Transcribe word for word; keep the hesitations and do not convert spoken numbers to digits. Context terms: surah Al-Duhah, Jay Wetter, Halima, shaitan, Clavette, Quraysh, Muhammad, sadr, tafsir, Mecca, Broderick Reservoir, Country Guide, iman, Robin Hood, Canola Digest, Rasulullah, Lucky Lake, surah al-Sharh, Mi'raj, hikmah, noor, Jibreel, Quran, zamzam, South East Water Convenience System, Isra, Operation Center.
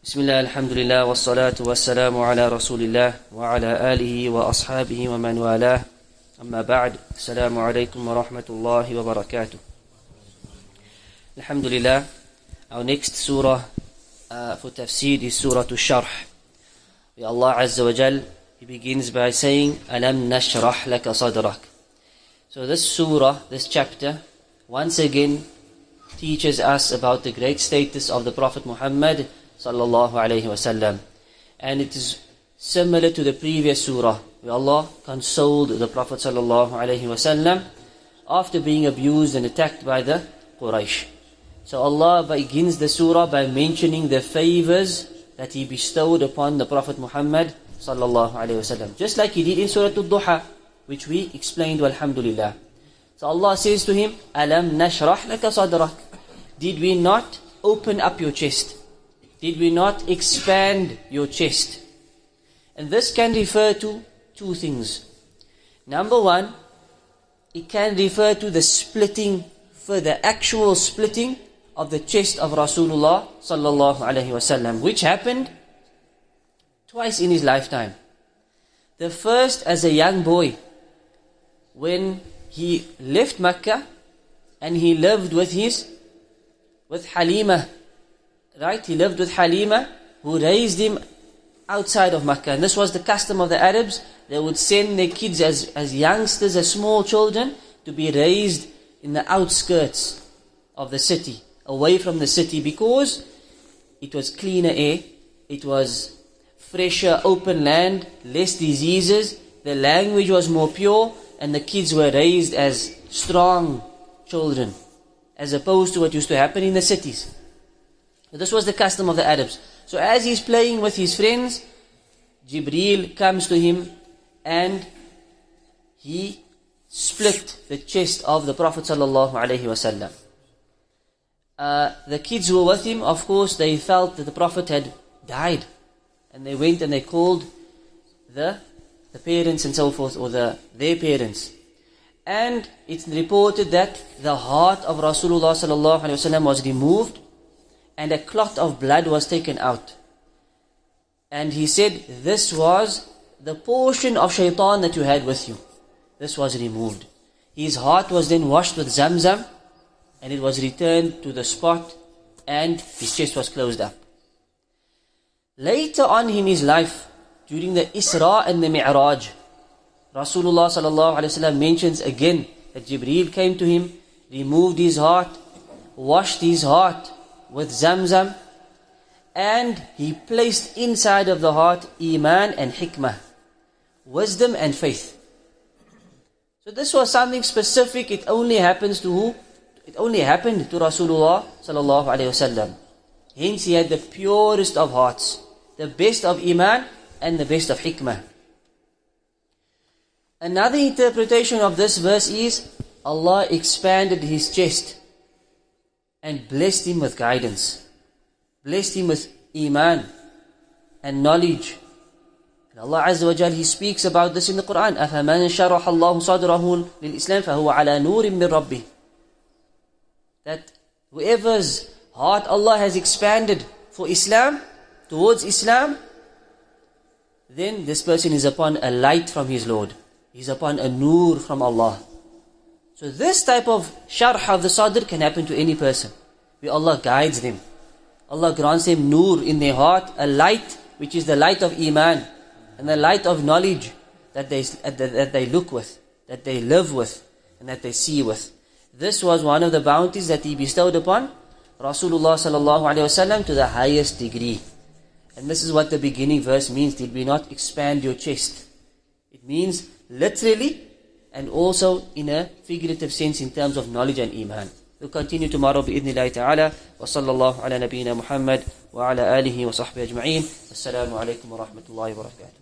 Bismillah, alhamdulillah, wassalatu wassalamu ala rasulillah wa ala alihi wa ashabihi wa man walah. Amma ba'd, assalamu alaykum wa rahmatullahi wa barakatuh. Alhamdulillah, our next surah uh, for tafsir is surah al-Sharh. Allah Azza wa Jal, He begins by saying, Alam nashrah laka sadrak. So this surah, this chapter, once again teaches us about the great status of the Prophet Muhammad sallallahu alayhi wasallam, and it is similar to the previous surah where Allah consoled the Prophet sallallahu alayhi wasallam after being abused and attacked by the Quraysh. So Allah begins the surah by mentioning the favors that He bestowed upon the Prophet Muhammad sallallahu alayhi wasallam, just like He did in surah Al-Duhah, which we explained, alhamdulillah. So Allah says to him, Alam nashrah laka sadrak. Did we not open up your chest? Did we not expand your chest? And this can refer to two things. Number one, it can refer to the splitting, for the actual splitting of the chest of Rasulullah sallallahu alayhi wasallam, which happened twice in his lifetime. The first as a young boy, when he left Mecca and he lived with his, with Halima, right? He lived with Halima, who raised him outside of Mecca. And this was the custom of the Arabs. They would send their kids as, as youngsters, as small children, to be raised in the outskirts of the city, away from the city, because it was cleaner air, it was fresher, open land, less diseases, the language was more pure, and the kids were raised as strong children, as opposed to what used to happen in the cities. This was the custom of the Arabs. So as he's playing with his friends, Jibreel comes to him and he split the chest of the Prophet sallallahu alaihi wasallam. Uh, the kids who were with him, of course, they felt that the Prophet had died, and they went and they called the the parents and so forth, or the their parents. And it's reported that the heart of Rasulullah sallallahu alaihi wasallam was removed, and a clot of blood was taken out. And he said, this was the portion of shaitan that you had with you. This was removed. His heart was then washed with zamzam, and it was returned to the spot, and his chest was closed up. Later on in his life, during the Isra and the Mi'raj, Rasulullah sallallahu alayhi wa sallam mentions again that Jibreel came to him, removed his heart, washed his heart with zamzam, and he placed inside of the heart iman and hikmah, wisdom and faith. So this was something specific. It only happens to who? It only happened to Rasulullah sallallahu alayhi wa sallam. Hence he had the purest of hearts, the best of iman, and the best of hikmah. Another interpretation of this verse is, Allah expanded his chest and blessed him with guidance, blessed him with iman and knowledge. And Allah Azza wa Jal, He speaks about this in the Quran. أَفَمَنْ شَرَحَ اللَّهُ صَدْرَهُ لِلْإِسْلَامِ فَهُوَ عَلَى نُورٍ مِّن رَبِّهِ. That whoever's heart Allah has expanded for Islam, towards Islam, then this person is upon a light from his Lord. He's upon a noor from Allah. So this type of sharh of the sadr can happen to any person, where Allah guides them. Allah grants them noor in their heart, a light which is the light of iman, and the light of knowledge that they, that they look with, that they live with, and that they see with. This was one of the bounties that He bestowed upon Rasulullah sallallahu alayhi wa sallam to the highest degree. And this is what the beginning verse means, did we not expand your chest? It means literally, and also in a figurative sense in terms of knowledge and iman. We'll continue tomorrow bi'idhnillahi ta'ala. Wa sallallahu ala nabiyyina Muhammad wa ala alihi wa sahbihi ajma'in. Assalamu alaikum wa rahmatullahi wa barakatuh.